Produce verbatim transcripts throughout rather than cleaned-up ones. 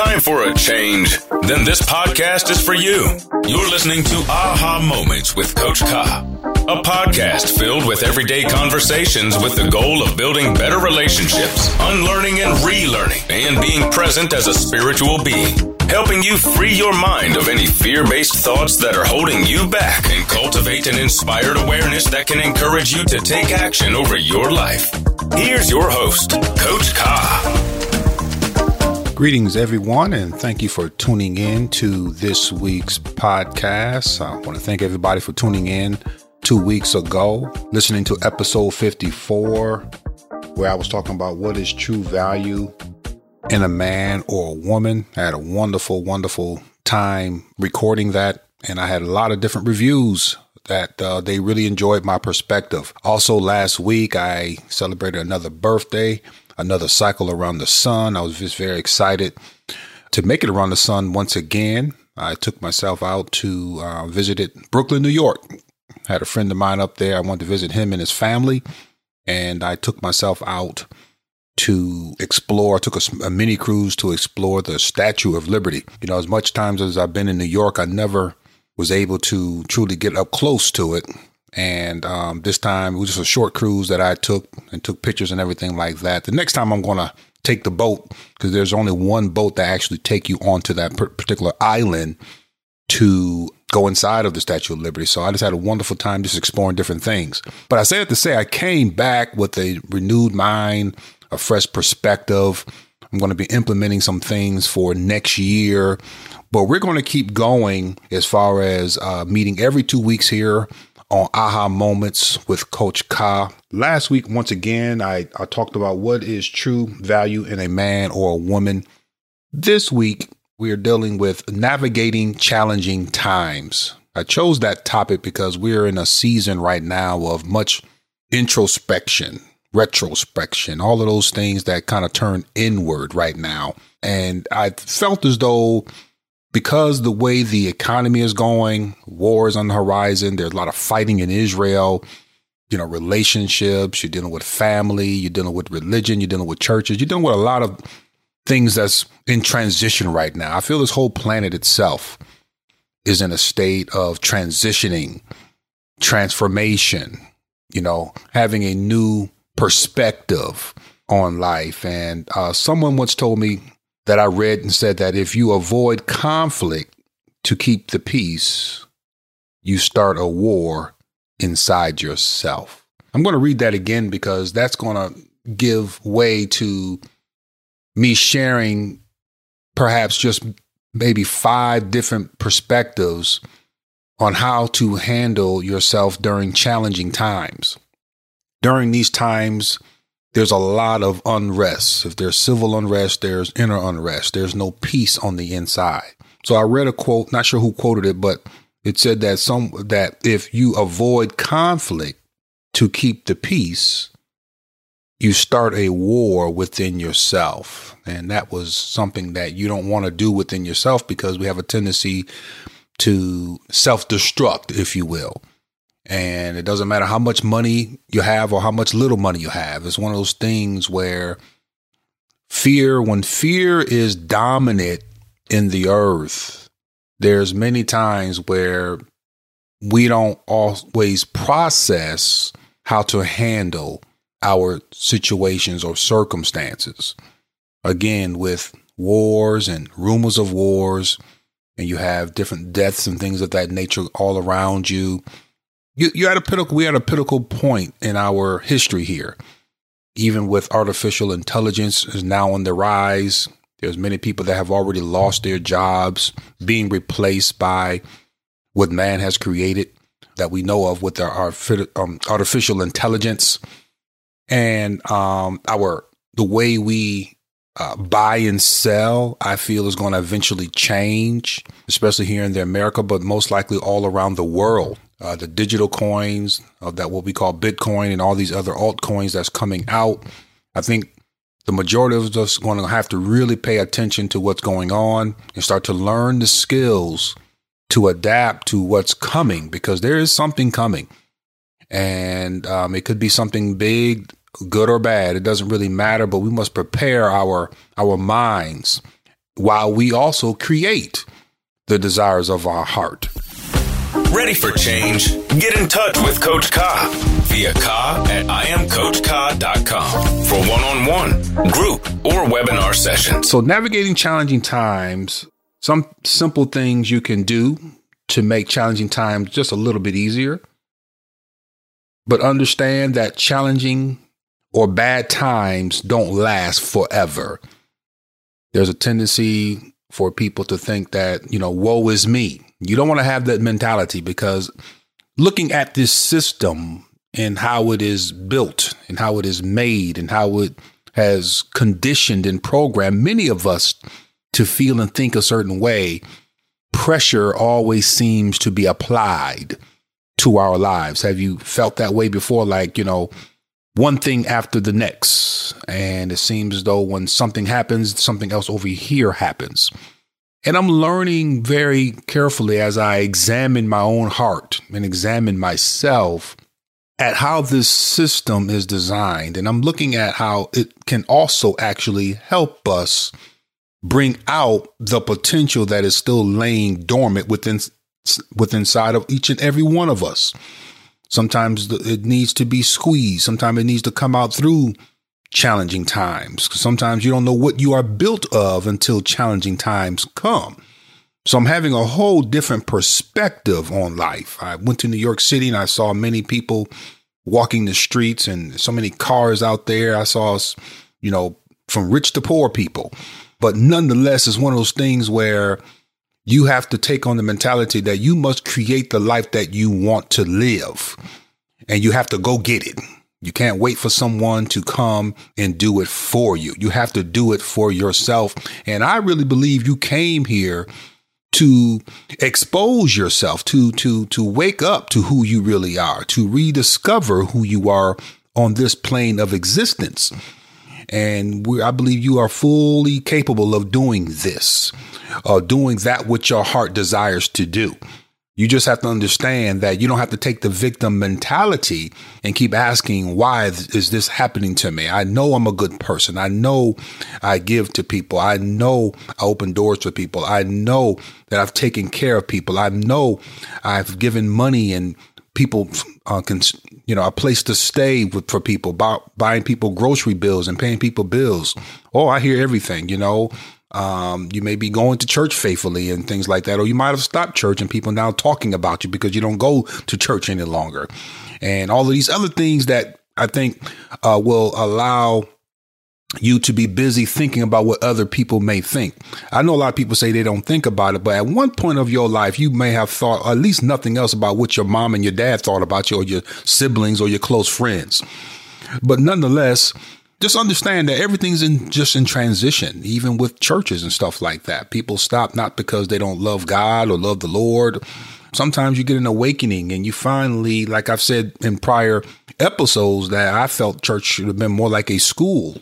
time for a change, then this podcast is for you. You're listening to Aha Moments with Coach Ka, a podcast filled with everyday conversations with the goal of building better relationships, unlearning and relearning, and being present as a spiritual being, helping you free your mind of any fear-based thoughts that are holding you back and cultivate an inspired awareness that can encourage you to take action over your life. Here's your host, Coach Ka. Greetings, everyone, and thank you for tuning in to this week's podcast. I want to thank everybody for tuning in two weeks ago, listening to episode fifty-four, where I was talking about what is true value in a man or a woman. I had a wonderful, wonderful time recording that, and I had a lot of different reviews that uh, they really enjoyed my perspective. Also, last week, I celebrated another birthday, another cycle around the sun. I was just very excited to make it around the sun once again. I took myself out to uh, visited Brooklyn, New York. I had a friend of mine up there. I wanted to visit him and his family, and I took myself out to explore, took a, a mini cruise to explore the Statue of Liberty. You know, as much times as I've been in New York, I never was able to truly get up close to it. And um, this time it was just a short cruise that I took and took pictures and everything like that. The next time I'm going to take the boat, because there's only one boat that actually take you onto that particular island to go inside of the Statue of Liberty. So I just had a wonderful time just exploring different things. But I say that to say I came back with a renewed mind, a fresh perspective. I'm going to be implementing some things for next year, but we're going to keep going as far as uh, meeting every two weeks here on Aha Moments with Coach Ka. Last week, once again, I, I talked about what is true value in a man or a woman. This week, we are dealing with navigating challenging times. I chose that topic because we're in a season right now of much introspection, retrospection, all of those things that kind of turn inward right now. And I felt as though because the way the economy is going, war is on the horizon, there's a lot of fighting in Israel, you know, relationships, you're dealing with family, you're dealing with religion, you're dealing with churches, you're dealing with a lot of things that's in transition right now. I feel this whole planet itself is in a state of transitioning, transformation, you know, having a new perspective on life. And uh, someone once told me that I read and said that if you avoid conflict to keep the peace, you start a war inside yourself. I'm going to read that again because that's going to give way to me sharing perhaps just maybe five different perspectives on how to handle yourself during challenging times. During these times, there's a lot of unrest. If there's civil unrest, there's inner unrest. There's no peace on the inside. So I read a quote, not sure who quoted it, but it said that some that if you avoid conflict to keep the peace, you start a war within yourself. And that was something that you don't want to do within yourself because we have a tendency to self-destruct, if you will. And it doesn't matter how much money you have or how much little money you have. It's one of those things where fear, when fear is dominant in the earth, there's many times where we don't always process how to handle our situations or circumstances. Again, with wars and rumors of wars, and you have different deaths and things of that nature all around you. You, you're at a pinnacle. We're at a pinnacle point in our history here. Even with artificial intelligence is now on the rise. There's many people that have already lost their jobs, being replaced by what man has created that we know of with our um, artificial intelligence and um, our the way we uh, buy and sell. I feel is going to eventually change, especially here in the America, but most likely all around the world. Uh, the digital coins of that, what we call Bitcoin and all these other altcoins that's coming out. I think the majority of us are going to have to really pay attention to what's going on and start to learn the skills to adapt to what's coming, because there is something coming, and um, it could be something big, good or bad. It doesn't really matter, but we must prepare our our minds while we also create the desires of our heart. Ready for change? Get in touch with Coach Ka via Ka at I am coach ka dot com for one-on-one, group, or webinar sessions. So navigating challenging times, some simple things you can do to make challenging times just a little bit easier. But understand that challenging or bad times don't last forever. There's a tendency for people to think that, you know, woe is me. You don't want to have that mentality, because looking at this system and how it is built and how it is made and how it has conditioned and programmed many of us to feel and think a certain way, pressure always seems to be applied to our lives. Have you felt that way before? Like, you know, one thing after the next. And it seems as though when something happens, something else over here happens. And I'm learning very carefully as I examine my own heart and examine myself at how this system is designed. And I'm looking at how it can also actually help us bring out the potential that is still laying dormant within, within inside of each and every one of us. Sometimes it needs to be squeezed. Sometimes it needs to come out through challenging times. Sometimes you don't know what you are built of until challenging times come. So I'm having a whole different perspective on life. I went to New York City and I saw many people walking the streets and so many cars out there. I saw, you know, from rich to poor people. But nonetheless, it's one of those things where you have to take on the mentality that you must create the life that you want to live, and you have to go get it. You can't wait for someone to come and do it for you. You have to do it for yourself. And I really believe you came here to expose yourself, to to to wake up to who you really are, to rediscover who you are on this plane of existence. And we, I believe you are fully capable of doing this, uh, doing that which your heart desires to do. You just have to understand that you don't have to take the victim mentality and keep asking, why is this happening to me? I know I'm a good person. I know I give to people. I know I open doors for people. I know that I've taken care of people. I know I've given money and people uh, can, you know, a place to stay with, for people, buy, buying people grocery bills and paying people bills. Oh, I hear everything, you know, um, you may be going to church faithfully and things like that. Or you might have stopped church and people now talking about you because you don't go to church any longer. And all of these other things that I think uh, will allow you to be busy thinking about what other people may think. I know a lot of people say they don't think about it, but at one point of your life, you may have thought at least nothing else about what your mom and your dad thought about you, or your siblings, or your close friends. But nonetheless, just understand that everything's in just in transition, even with churches and stuff like that. People stop not because they don't love God or love the Lord. Sometimes you get an awakening and you finally, like I've said in prior episodes, that I felt church should have been more like a school.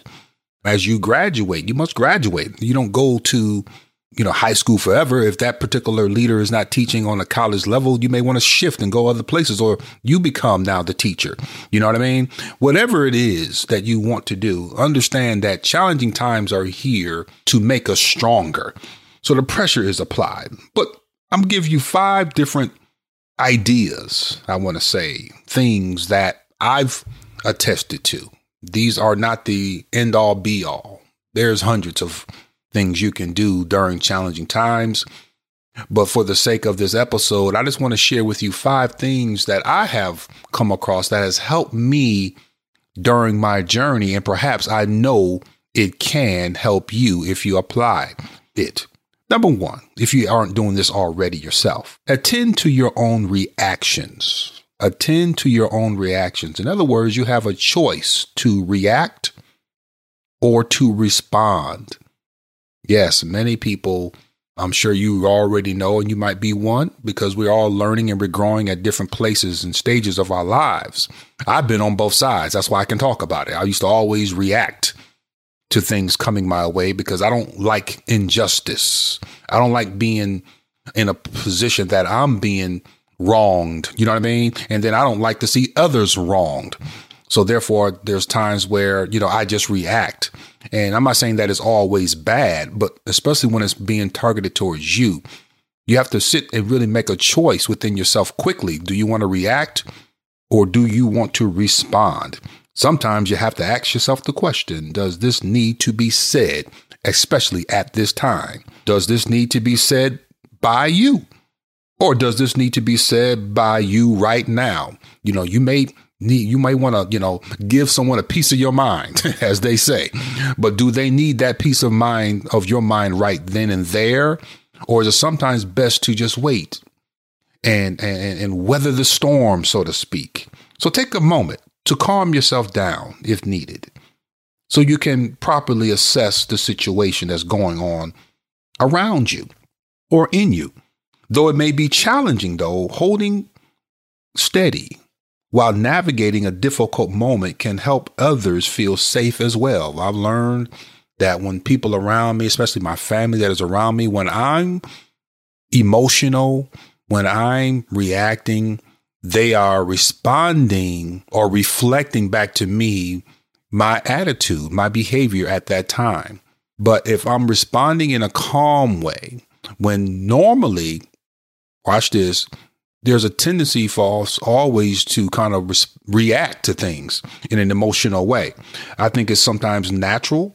As you graduate, you must graduate. You don't go to, you know, high school forever. If that particular leader is not teaching on a college level, you may want to shift and go other places, or you become now the teacher. You know what I mean? Whatever it is that you want to do, understand that challenging times are here to make us stronger. So the pressure is applied. But I'm going to give you five different ideas, I want to say, things that I've attested to. These are not the end all be all. There's hundreds of things you can do during challenging times. But for the sake of this episode, I just want to share with you five things that I have come across that has helped me during my journey. And perhaps I know it can help you if you apply it. Number one, if you aren't doing this already yourself, attend to your own reactions. Attend to your own reactions. In other words, you have a choice to react or to respond. Yes, many people, I'm sure you already know, and you might be one, because we're all learning and we're growing at different places and stages of our lives. I've been on both sides. That's why I can talk about it. I used to always react to things coming my way because I don't like injustice. I don't like being in a position that I'm being wronged. You know what I mean? And then I don't like to see others wronged. So therefore, there's times where, you know, I just react. And I'm not saying that it's always bad, but especially when it's being targeted towards you, you have to sit and really make a choice within yourself quickly. Do you want to react or do you want to respond? Sometimes you have to ask yourself the question, does this need to be said, especially at this time? Does this need to be said by you? Or does this need to be said by you right now? You know, you may need, you might want to, you know, give someone a piece of your mind, as they say, but do they need that piece of mind of your mind right then and there? Or is it sometimes best to just wait and, and, and weather the storm, so to speak? So take a moment to calm yourself down if needed, so you can properly assess the situation that's going on around you or in you. Though it may be challenging, though, holding steady while navigating a difficult moment can help others feel safe as well. I've learned that when people around me, especially my family that is around me, when I'm emotional, when I'm reacting, they are responding or reflecting back to me my attitude, my behavior at that time. But if I'm responding in a calm way, when normally, watch this, there's a tendency for us always to kind of re- react to things in an emotional way. I think it's sometimes natural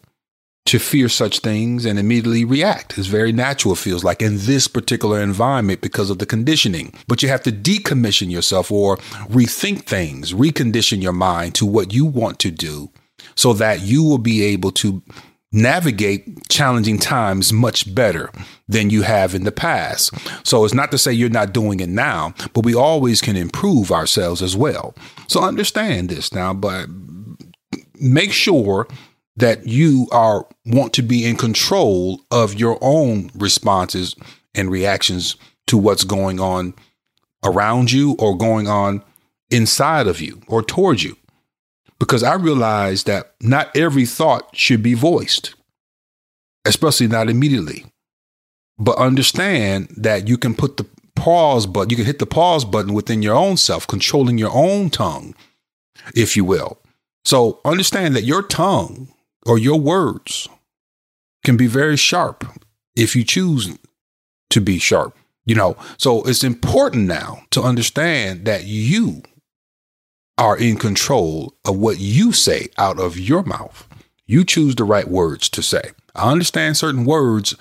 to fear such things and immediately react. It's very natural, it feels like, in this particular environment because of the conditioning. But you have to decommission yourself or rethink things, recondition your mind to what you want to do so that you will be able to navigate challenging times much better than you have in the past. So it's not to say you're not doing it now, but we always can improve ourselves as well. So understand this now, but make sure that you are want to be in control of your own responses and reactions to what's going on around you or going on inside of you or towards you. Because I realized that not every thought should be voiced, especially not immediately. But understand that you can put the pause button, you can hit the pause button within your own self, controlling your own tongue, if you will. So understand that your tongue or your words can be very sharp if you choose to be sharp, you know. So it's important now to understand that you are in control of what you say out of your mouth. You choose the right words to say. I understand certain words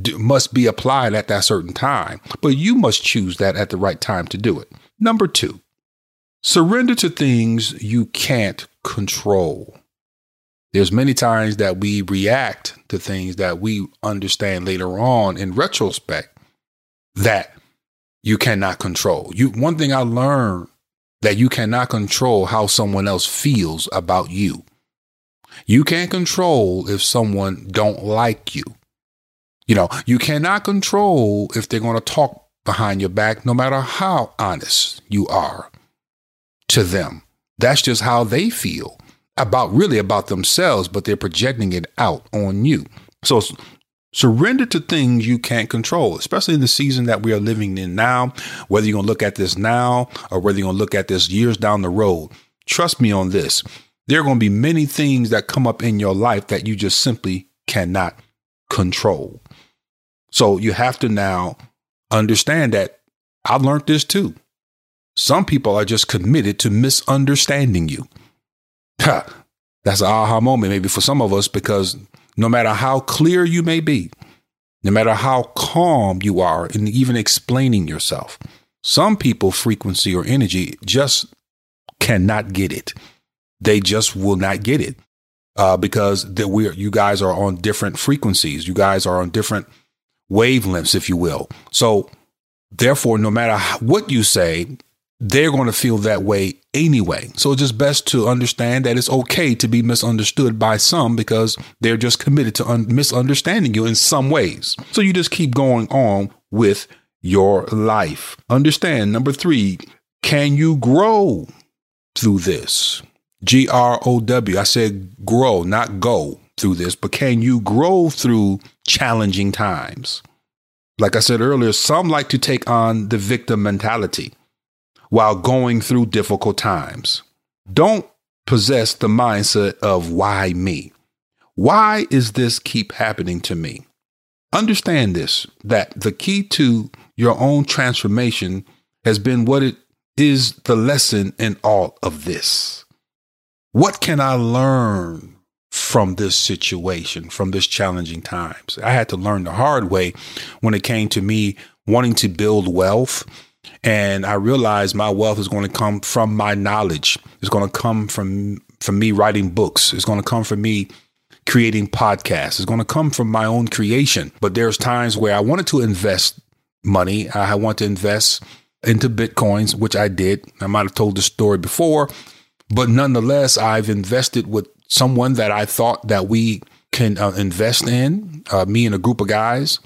do, must be applied at that certain time, but you must choose that at the right time to do it. Number two, surrender to things you can't control. There's many times that we react to things that we understand later on in retrospect that you cannot control. You, one thing I learned that you cannot control how someone else feels about you. You can't control if someone don't like you. You know, you cannot control if they're going to talk behind your back, no matter how honest you are to them. That's just how they feel about really about themselves, but they're projecting it out on you. So surrender to things you can't control, especially in the season that we are living in now, whether you're going to look at this now or whether you're going to look at this years down the road. Trust me on this. There are going to be many things that come up in your life that you just simply cannot control. So you have to now understand that. I've learned this too. Some people are just committed to misunderstanding you. Ha, that's an aha moment, maybe for some of us, because no matter how clear you may be, no matter how calm you are in even explaining yourself, some people frequency or energy just cannot get it. They just will not get it uh, because that we're you guys are on different frequencies. You guys are on different wavelengths, if you will. So therefore, no matter what you say, they're going to feel that way anyway. So it's just best to understand that it's okay to be misunderstood by some because they're just committed to un- misunderstanding you in some ways. So you just keep going on with your life. Understand. Number three, can you grow through this? G R O W. I said grow, not go through this, but can you grow through challenging times? Like I said earlier, some like to take on the victim mentality while going through difficult times. Don't possess the mindset of why me? Why is this keep happening to me? Understand this, that the key to your own transformation has been what it is the lesson in all of this. What can I learn from this situation, from this challenging times? I had to learn the hard way when it came to me wanting to build wealth. And I realized my wealth is going to come from my knowledge. It's going to come from, from me writing books. It's going to come from me creating podcasts. It's going to come from my own creation. But there's times where I wanted to invest money. I want to invest into Bitcoins, which I did. I might have told this story before, but nonetheless, I've invested with someone that I thought that we can uh, invest in, uh, me and a group of guys.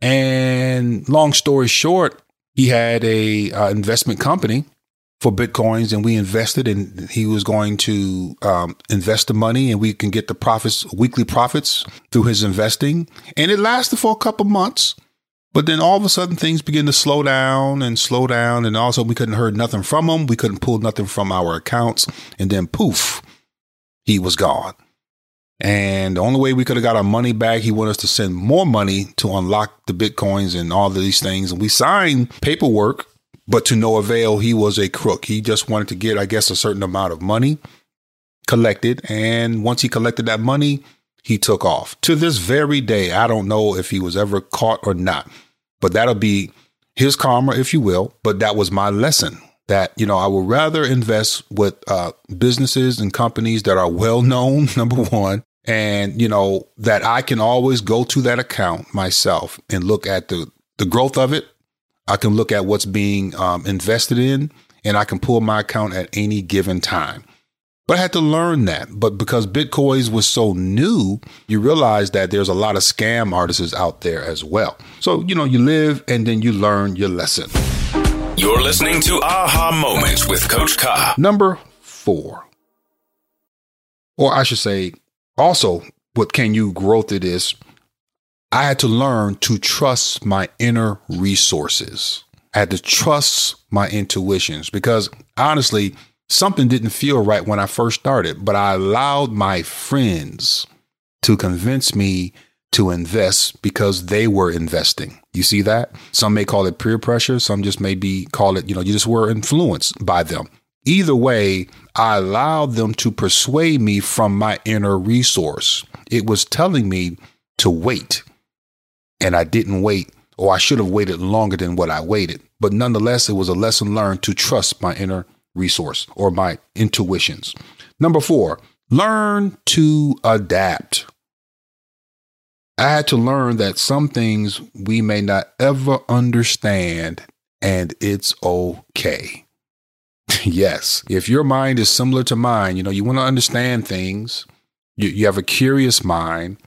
And long story short, he had a uh, investment company for Bitcoins, and we invested, and he was going to um, invest the money, and we can get the profits, weekly profits through his investing. And it lasted for a couple months. But then all of a sudden things began to slow down and slow down. And also we couldn't hear nothing from him. We couldn't pull nothing from our accounts. And then poof, he was gone. And the only way we could have got our money back, he wanted us to send more money to unlock the Bitcoins and all of these things. And we signed paperwork, but to no avail. He was a crook. He just wanted to get, I guess, a certain amount of money collected. And once he collected that money, he took off. To this very day, I don't know if he was ever caught or not, but that'll be his karma, if you will. But that was my lesson, that, you know, I would rather invest with uh, businesses and companies that are well known, number one, and, you know, that I can always go to that account myself and look at the, the growth of it. I can look at what's being um, invested in, and I can pull my account at any given time. But I had to learn that. But because Bitcoins was so new, you realize that there's a lot of scam artists out there as well. So, you know, you live and then you learn your lesson. You're listening to Aha Moments with Coach Ka. Number four. Or I should say, also, what can you grow through this? I had to learn to trust my inner resources. I had to trust my intuitions, because honestly, something didn't feel right when I first started, but I allowed my friends to convince me to invest because they were investing. You see that? Some may call it peer pressure. Some just maybe call it, you know, you just were influenced by them. Either way, I allowed them to persuade me from my inner resource. It was telling me to wait, and I didn't wait, or I should have waited longer than what I waited. But nonetheless, it was a lesson learned to trust my inner resource or my intuitions. Number four, learn to adapt. I had to learn that some things we may not ever understand, and it's okay. Yes, if your mind is similar to mine, you know, you want to understand things. You, you have a curious mind.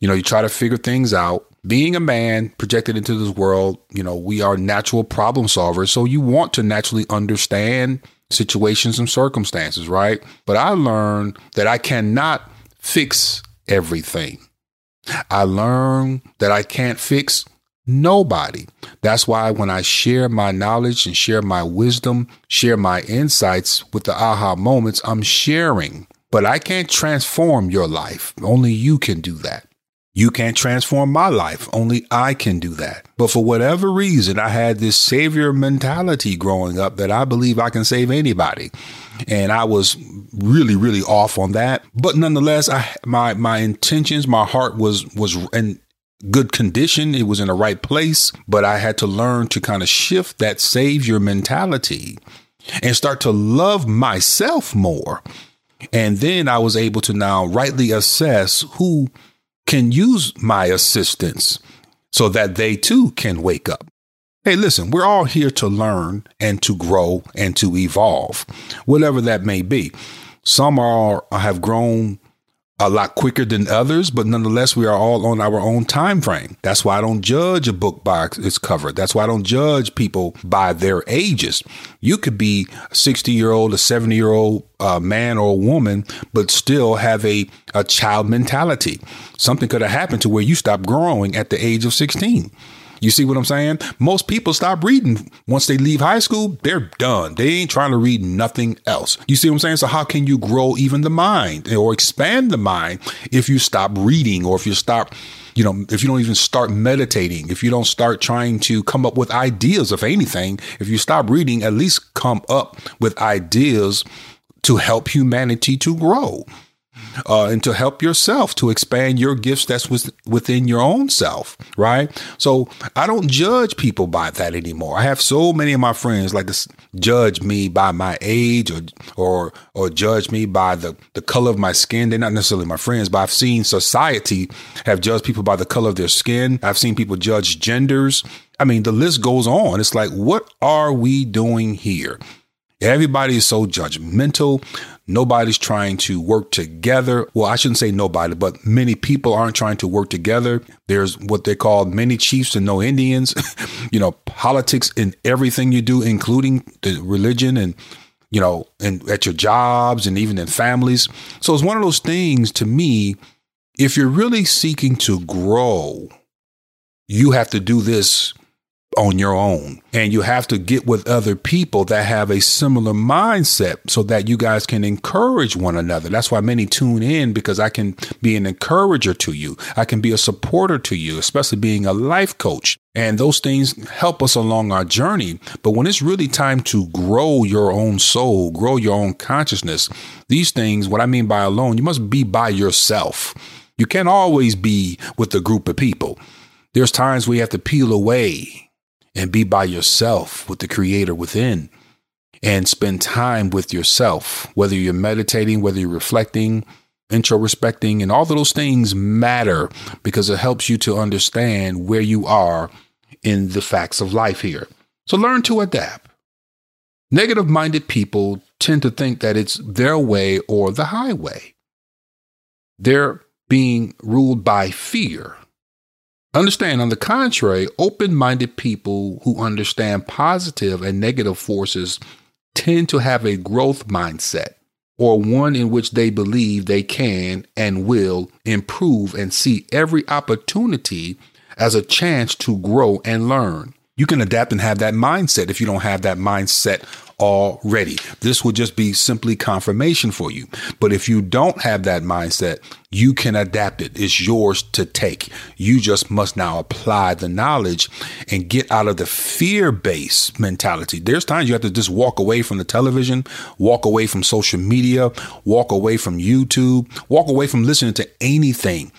You know, you try to figure things out. Being a man projected into this world, you know, we are natural problem solvers. So you want to naturally understand situations and circumstances, right? But I learned that I cannot fix everything. I learned that I can't fix nobody. That's why when I share my knowledge and share my wisdom, share my insights with the aha moments, I'm sharing. But I can't transform your life. Only you can do that. You can't transform my life. Only I can do that. But for whatever reason, I had this savior mentality growing up that I believe I can save anybody. And I was really, really off on that. But nonetheless, I, my, my intentions, my heart was, was in good condition. It was in the right place. But I had to learn to kind of shift that savior mentality and start to love myself more. And then I was able to now rightly assess who can use my assistance so that they too can wake up. Hey, listen, we're all here to learn and to grow and to evolve, whatever that may be. Some are have grown a lot quicker than others, but nonetheless, we are all on our own time frame. That's why I don't judge a book by its cover. That's why I don't judge people by their ages. You could be a sixty year old, a seventy year old uh, man or woman, but still have a, a child mentality. Something could have happened to where you stopped growing at the age of sixteen. You see what I'm saying? Most people stop reading. Once they leave high school, they're done. They ain't trying to read nothing else. You see what I'm saying? So how can you grow even the mind or expand the mind if you stop reading, or if you stop, you know, if you don't even start meditating, if you don't start trying to come up with ideas of anything, if you stop reading, at least come up with ideas to help humanity to grow. Uh, and to help yourself to expand your gifts that's with, within your own self, right? So I don't judge people by that anymore. I have so many of my friends like to judge me by my age, or or or judge me by the, the color of my skin. They're not necessarily my friends, but I've seen society have judged people by the color of their skin. I've seen people judge genders. I mean, the list goes on. It's like, what are we doing here? Everybody is so judgmental. Nobody's trying to work together. Well, I shouldn't say nobody, but many people aren't trying to work together. There's what they call many chiefs and no Indians, you know, politics in everything you do, including the religion and, you know, and at your jobs and even in families. So it's one of those things to me, if you're really seeking to grow, you have to do this on your own, and you have to get with other people that have a similar mindset so that you guys can encourage one another. That's why many tune in, because I can be an encourager to you. I can be a supporter to you, especially being a life coach. And those things help us along our journey. But when it's really time to grow your own soul, grow your own consciousness, these things, what I mean by alone, you must be by yourself. You can't always be with a group of people. There's times where you have to peel away and be by yourself with the creator within, and spend time with yourself, whether you're meditating, whether you're reflecting, introspecting, and all of those things matter, because it helps you to understand where you are in the facts of life here. So learn to adapt. Negative minded people tend to think that it's their way or the highway. They're being ruled by fear. Understand, on the contrary, open-minded people who understand positive and negative forces tend to have a growth mindset, or one in which they believe they can and will improve and see every opportunity as a chance to grow and learn. You can adapt and have that mindset if you don't have that mindset already. This will just be simply confirmation for you. But if you don't have that mindset, you can adapt it. It's yours to take. You just must now apply the knowledge and get out of the fear-based mentality. There's times you have to just walk away from the television, walk away from social media, walk away from YouTube, walk away from listening to anything,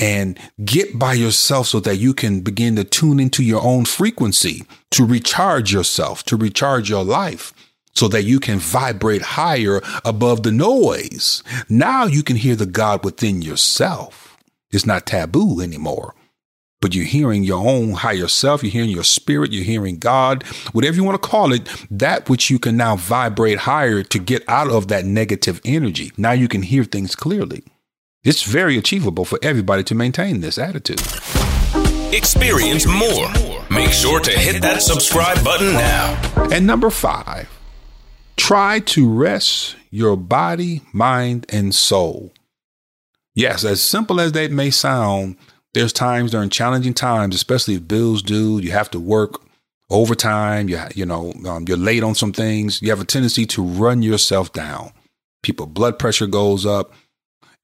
and get by yourself so that you can begin to tune into your own frequency, to recharge yourself, to recharge your life, so that you can vibrate higher above the noise. Now you can hear the God within yourself. It's not taboo anymore, but you're hearing your own higher self. You're hearing your spirit. You're hearing God, whatever you want to call it, that which you can now vibrate higher to get out of that negative energy. Now you can hear things clearly. It's very achievable for everybody to maintain this attitude. Experience more. Make sure to hit that subscribe button now. And number five, try to rest your body, mind, and soul. Yes, as simple as that may sound, there's times during challenging times, especially if bills due, you have to work overtime, you, you know, um, you're late on some things, you have a tendency to run yourself down. People's blood pressure goes up,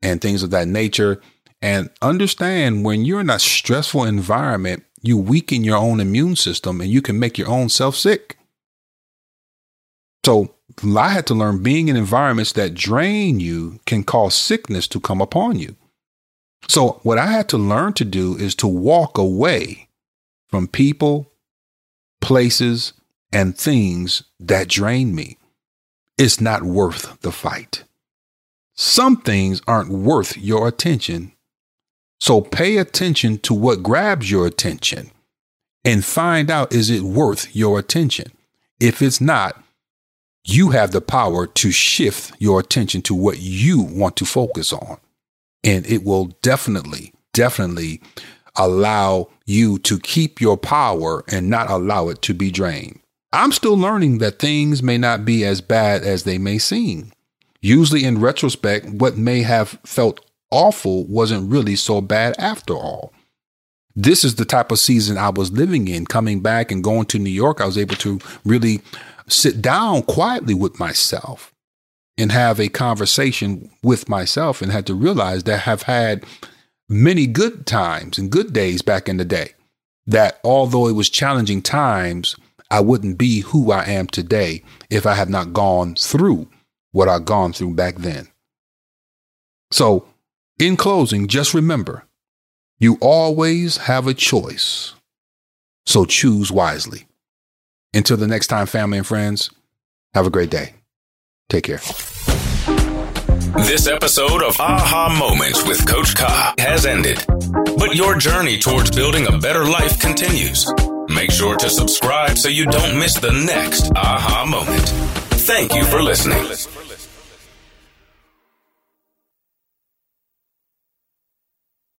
and things of that nature. And understand, when you're in a stressful environment, you weaken your own immune system and you can make your own self sick. So I had to learn, being in environments that drain you can cause sickness to come upon you. So what I had to learn to do is to walk away from people, places, and things that drain me. It's not worth the fight. Some things aren't worth your attention. So pay attention to what grabs your attention and find out, is it worth your attention? If it's not, you have the power to shift your attention to what you want to focus on. And it will definitely, definitely allow you to keep your power and not allow it to be drained. I'm still learning that things may not be as bad as they may seem. Usually in retrospect, what may have felt awful wasn't really so bad after all. this is the type of season I was living in. Coming back and going to New York, I was able to really sit down quietly with myself and have a conversation with myself, and had to realize that I have had many good times and good days back in the day, that although it was challenging times, I wouldn't be who I am today if I had not gone through what I've gone through back then. So in closing, just remember, you always have a choice. So choose wisely. Until the next time, family and friends, have a great day. Take care. This episode of Aha Moments with Coach Ka has ended, but your journey towards building a better life continues. Make sure to subscribe so you don't miss the next Aha Moment. Thank you for listening.